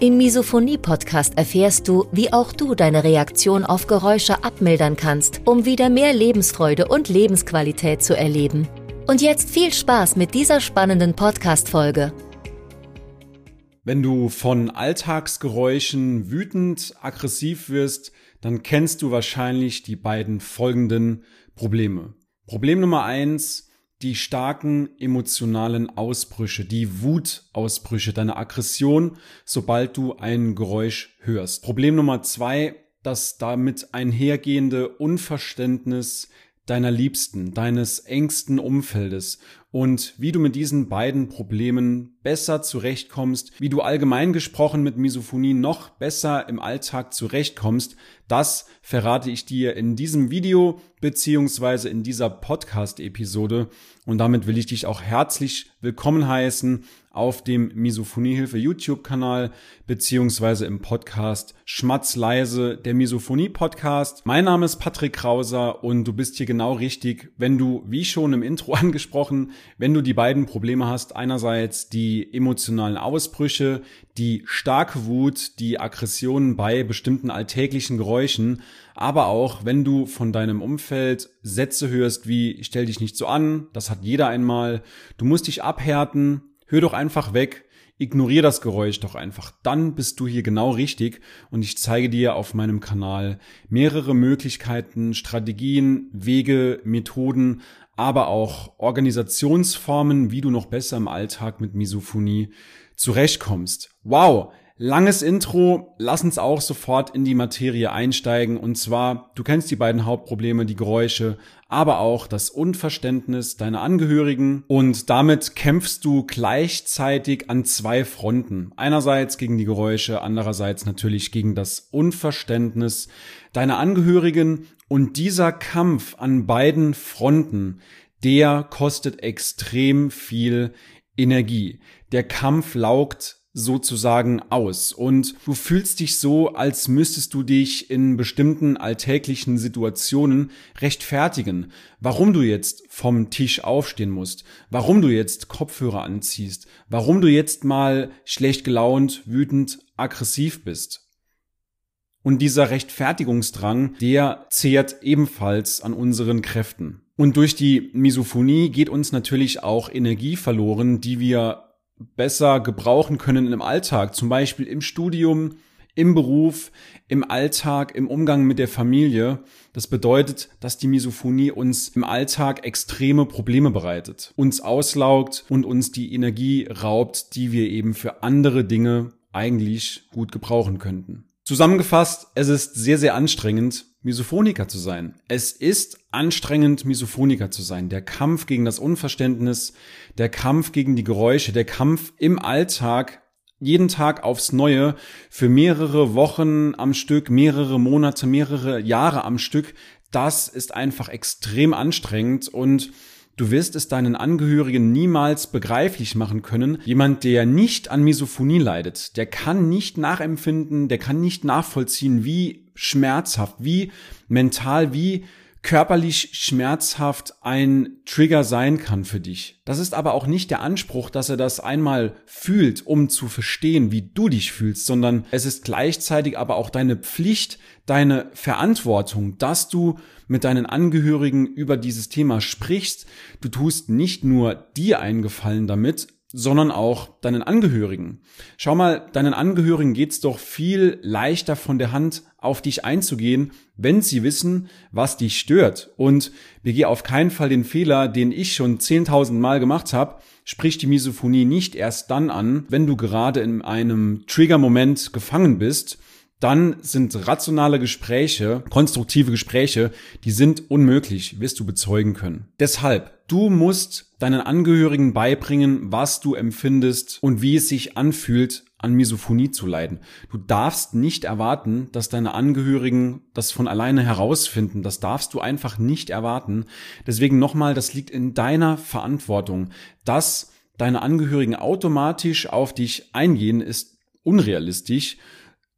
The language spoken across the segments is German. Im Misophonie-Podcast erfährst du, wie auch du deine Reaktion auf Geräusche abmildern kannst, um wieder mehr Lebensfreude und Lebensqualität zu erleben. Und jetzt viel Spaß mit dieser spannenden Podcast-Folge. Wenn du von Alltagsgeräuschen wütend, aggressiv wirst, dann kennst du wahrscheinlich die beiden folgenden Probleme. Problem Nummer 1, die starken emotionalen Ausbrüche, die Wutausbrüche, deine Aggression, sobald du ein Geräusch hörst. Problem Nummer 2, das damit einhergehende Unverständnis deiner Liebsten, deines engsten Umfeldes und wie du mit diesen beiden Problemen besser zurechtkommst, wie du allgemein gesprochen mit Misophonie noch besser im Alltag zurechtkommst, das verrate ich dir in diesem Video bzw. in dieser Podcast-Episode und damit will ich dich auch herzlich willkommen heißen auf dem Misophoniehilfe YouTube-Kanal bzw. im Podcast Schmatz leise, der Misophonie-Podcast. Mein Name ist Patrick Crauser und du bist hier genau richtig, wenn du, wie schon im Intro angesprochen, wenn du die beiden Probleme hast, einerseits die emotionalen Ausbrüche, die starke Wut, die Aggressionen bei bestimmten alltäglichen Geräuschen, aber auch wenn du von deinem Umfeld Sätze hörst wie „stell dich nicht so an, das hat jeder einmal, du musst dich abhärten, hör doch einfach weg, ignoriere das Geräusch doch einfach", dann bist du hier genau richtig und ich zeige dir auf meinem Kanal mehrere Möglichkeiten, Strategien, Wege, Methoden, aber auch Organisationsformen, wie du noch besser im Alltag mit Misophonie zurechtkommst. Wow, langes Intro, lass uns auch sofort in die Materie einsteigen und zwar, du kennst die beiden Hauptprobleme, die Geräusche, aber auch das Unverständnis deiner Angehörigen und damit kämpfst du gleichzeitig an zwei Fronten. Einerseits gegen die Geräusche, andererseits natürlich gegen das Unverständnis deiner Angehörigen und dieser Kampf an beiden Fronten, der kostet extrem viel Energie. Der Kampf laugt sozusagen aus und du fühlst dich so, als müsstest du dich in bestimmten alltäglichen Situationen rechtfertigen, warum du jetzt vom Tisch aufstehen musst, warum du jetzt Kopfhörer anziehst, warum du jetzt mal schlecht gelaunt, wütend, aggressiv bist. Und dieser Rechtfertigungsdrang, der zehrt ebenfalls an unseren Kräften. Und durch die Misophonie geht uns natürlich auch Energie verloren, die wir besser gebrauchen können im Alltag, zum Beispiel im Studium, im Beruf, im Alltag, im Umgang mit der Familie. Das bedeutet, dass die Misophonie uns im Alltag extreme Probleme bereitet, uns auslaugt und uns die Energie raubt, die wir eben für andere Dinge eigentlich gut gebrauchen könnten. Zusammengefasst, es ist sehr, sehr anstrengend, Misophoniker zu sein. Es ist anstrengend, Misophoniker zu sein. Der Kampf gegen das Unverständnis, der Kampf gegen die Geräusche, der Kampf im Alltag, jeden Tag aufs Neue, für mehrere Wochen am Stück, mehrere Monate, mehrere Jahre am Stück, das ist einfach extrem anstrengend und du wirst es deinen Angehörigen niemals begreiflich machen können. Jemand, der nicht an Misophonie leidet, der kann nicht nachempfinden, der kann nicht nachvollziehen, wie schmerzhaft, wie mental, wie körperlich schmerzhaft ein Trigger sein kann für dich. Das ist aber auch nicht der Anspruch, dass er das einmal fühlt, um zu verstehen, wie du dich fühlst, sondern es ist gleichzeitig aber auch deine Pflicht, deine Verantwortung, dass du mit deinen Angehörigen über dieses Thema sprichst. Du tust nicht nur dir einen Gefallen damit, sondern auch deinen Angehörigen. Schau mal, deinen Angehörigen geht's doch viel leichter von der Hand, auf dich einzugehen, wenn sie wissen, was dich stört. Und begeh auf keinen Fall den Fehler, den ich schon 10.000 Mal gemacht habe, sprich die Misophonie nicht erst dann an, wenn du gerade in einem Trigger-Moment gefangen bist. Dann sind rationale Gespräche, konstruktive Gespräche, die sind unmöglich, wirst du bezeugen können. Deshalb, du musst deinen Angehörigen beibringen, was du empfindest und wie es sich anfühlt, an Misophonie zu leiden. Du darfst nicht erwarten, dass deine Angehörigen das von alleine herausfinden. Das darfst du einfach nicht erwarten. Deswegen nochmal, das liegt in deiner Verantwortung. Dass deine Angehörigen automatisch auf dich eingehen, ist unrealistisch.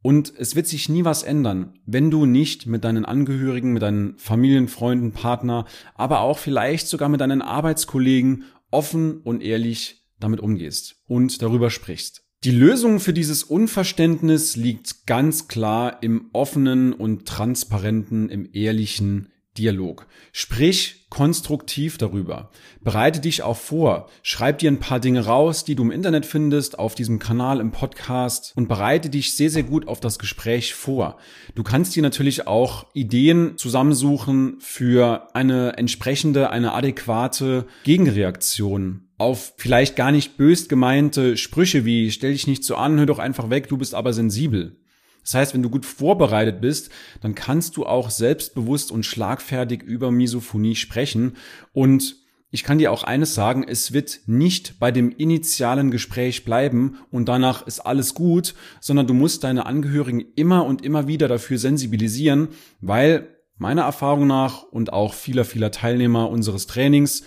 Und es wird sich nie was ändern, wenn du nicht mit deinen Angehörigen, mit deinen Familien, Freunden, Partner, aber auch vielleicht sogar mit deinen Arbeitskollegen offen und ehrlich damit umgehst und darüber sprichst. Die Lösung für dieses Unverständnis liegt ganz klar im offenen und transparenten, im ehrlichen Dialog. Sprich konstruktiv darüber. Bereite dich auch vor. Schreib dir ein paar Dinge raus, die du im Internet findest, auf diesem Kanal, im Podcast, und bereite dich sehr, sehr gut auf das Gespräch vor. Du kannst dir natürlich auch Ideen zusammensuchen für eine entsprechende, eine adäquate Gegenreaktion auf vielleicht gar nicht bös gemeinte Sprüche wie stell dich nicht so an, hör doch einfach weg, du bist aber sensibel. Das heißt, wenn du gut vorbereitet bist, dann kannst du auch selbstbewusst und schlagfertig über Misophonie sprechen. Und ich kann dir auch eines sagen, es wird nicht bei dem initialen Gespräch bleiben und danach ist alles gut, sondern du musst deine Angehörigen immer und immer wieder dafür sensibilisieren, weil meiner Erfahrung nach und auch vieler Teilnehmer unseres Trainings,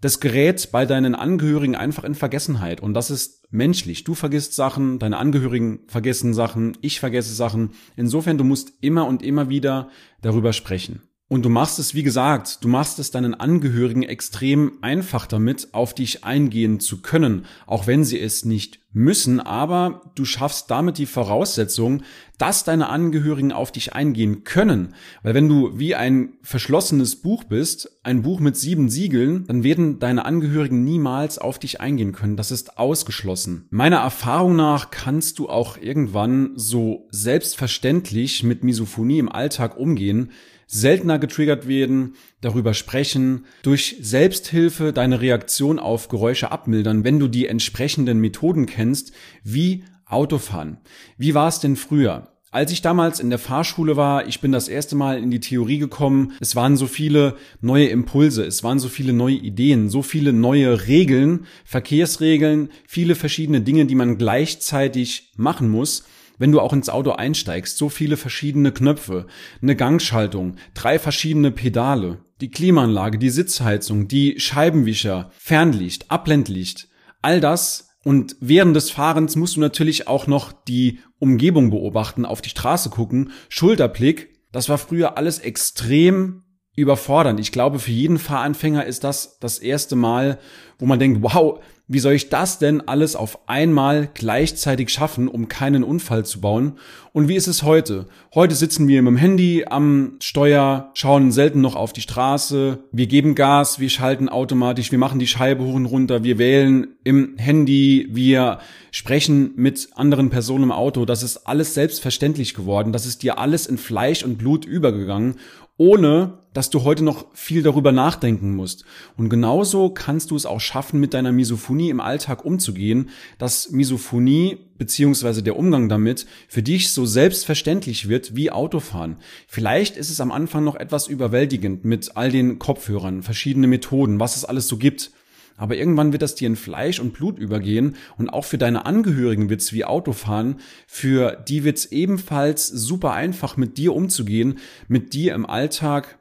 das gerät bei deinen Angehörigen einfach in Vergessenheit. Und das ist menschlich. Du vergisst Sachen, deine Angehörigen vergessen Sachen, ich vergesse Sachen. Insofern, du musst immer und immer wieder darüber sprechen. Und du machst es, wie gesagt, du machst es deinen Angehörigen extrem einfach damit, auf dich eingehen zu können, auch wenn sie es nicht müssen, aber du schaffst damit die Voraussetzung, dass deine Angehörigen auf dich eingehen können. Weil wenn du wie ein verschlossenes Buch bist, ein Buch mit 7 Siegeln, dann werden deine Angehörigen niemals auf dich eingehen können. Das ist ausgeschlossen. Meiner Erfahrung nach kannst du auch irgendwann so selbstverständlich mit Misophonie im Alltag umgehen, seltener getriggert werden, darüber sprechen, durch Selbsthilfe deine Reaktion auf Geräusche abmildern, wenn du die entsprechenden Methoden kennst, wie Autofahren. Wie war es denn früher? Als ich damals in der Fahrschule war, ich bin das erste Mal in die Theorie gekommen, es waren so viele neue Impulse, es waren so viele neue Ideen, so viele neue Regeln, Verkehrsregeln, viele verschiedene Dinge, die man gleichzeitig machen muss, wenn du auch ins Auto einsteigst, so viele verschiedene Knöpfe, eine Gangschaltung, 3 verschiedene Pedale, die Klimaanlage, die Sitzheizung, die Scheibenwischer, Fernlicht, Abblendlicht, all das. Und während des Fahrens musst du natürlich auch noch die Umgebung beobachten, auf die Straße gucken, Schulterblick. Das war früher alles extrem überfordernd. Ich glaube, für jeden Fahranfänger ist das das erste Mal, wo man denkt, wow, wie soll ich das denn alles auf einmal gleichzeitig schaffen, um keinen Unfall zu bauen? Und wie ist es heute? Heute sitzen wir mit dem Handy am Steuer, schauen selten noch auf die Straße, wir geben Gas, wir schalten automatisch, wir machen die Scheibe hoch und runter, wir wählen im Handy, wir sprechen mit anderen Personen im Auto. Das ist alles selbstverständlich geworden, das ist dir alles in Fleisch und Blut übergegangen, ohne dass du heute noch viel darüber nachdenken musst. Und genauso kannst du es auch schaffen, mit deiner Misophonie im Alltag umzugehen, dass Misophonie bzw. der Umgang damit für dich so selbstverständlich wird wie Autofahren. Vielleicht ist es am Anfang noch etwas überwältigend mit all den Kopfhörern, verschiedene Methoden, was es alles so gibt. Aber irgendwann wird das dir in Fleisch und Blut übergehen und auch für deine Angehörigen wird's wie Autofahren, für die wird's ebenfalls super einfach, mit dir umzugehen, mit dir im Alltag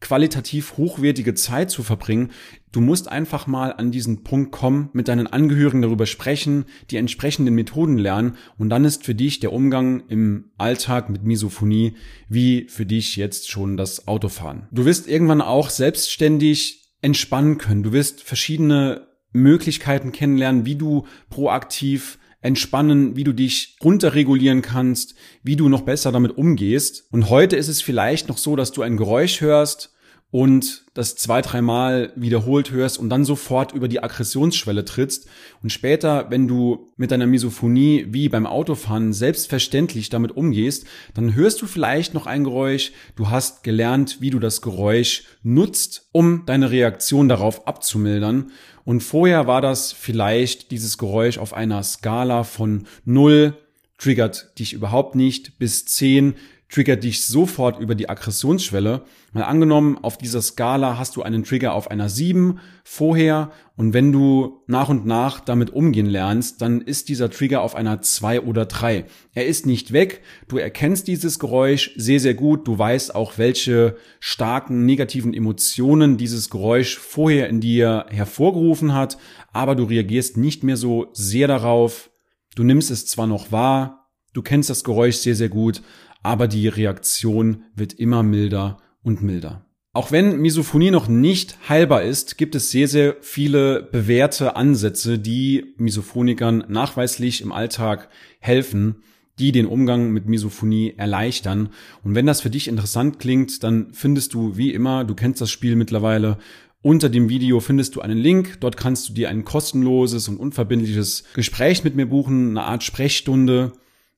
qualitativ hochwertige Zeit zu verbringen. Du musst einfach mal an diesen Punkt kommen, mit deinen Angehörigen darüber sprechen, die entsprechenden Methoden lernen und dann ist für dich der Umgang im Alltag mit Misophonie wie für dich jetzt schon das Autofahren. Du wirst irgendwann auch selbstständig entspannen können. Du wirst verschiedene Möglichkeiten kennenlernen, wie du proaktiv entspannen, wie du dich runterregulieren kannst, wie du noch besser damit umgehst. Und heute ist es vielleicht noch so, dass du ein Geräusch hörst und das 2-3 Mal wiederholt hörst und dann sofort über die Aggressionsschwelle trittst. Und später, wenn du mit deiner Misophonie wie beim Autofahren selbstverständlich damit umgehst, dann hörst du vielleicht noch ein Geräusch. Du hast gelernt, wie du das Geräusch nutzt, um deine Reaktion darauf abzumildern. Und vorher war das vielleicht dieses Geräusch auf einer Skala von 0, triggert dich überhaupt nicht, bis 10, triggert dich sofort über die Aggressionsschwelle. Mal angenommen, auf dieser Skala hast du einen Trigger auf einer 7 vorher und wenn du nach und nach damit umgehen lernst, dann ist dieser Trigger auf einer 2 oder 3. Er ist nicht weg, du erkennst dieses Geräusch sehr, sehr gut, du weißt auch, welche starken negativen Emotionen dieses Geräusch vorher in dir hervorgerufen hat, aber du reagierst nicht mehr so sehr darauf. Du nimmst es zwar noch wahr, du kennst das Geräusch sehr, sehr gut, aber die Reaktion wird immer milder und milder. Auch wenn Misophonie noch nicht heilbar ist, gibt es sehr, sehr viele bewährte Ansätze, die Misophonikern nachweislich im Alltag helfen, die den Umgang mit Misophonie erleichtern. Und wenn das für dich interessant klingt, dann findest du wie immer, du kennst das Spiel mittlerweile, unter dem Video findest du einen Link, dort kannst du dir ein kostenloses und unverbindliches Gespräch mit mir buchen, eine Art Sprechstunde.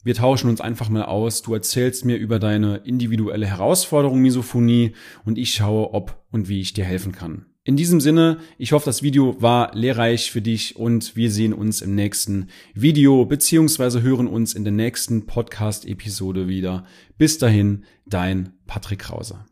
Wir tauschen uns einfach mal aus, du erzählst mir über deine individuelle Herausforderung Misophonie und ich schaue, ob und wie ich dir helfen kann. In diesem Sinne, ich hoffe, das Video war lehrreich für dich und wir sehen uns im nächsten Video bzw. hören uns in der nächsten Podcast-Episode wieder. Bis dahin, dein Patrick Crauser.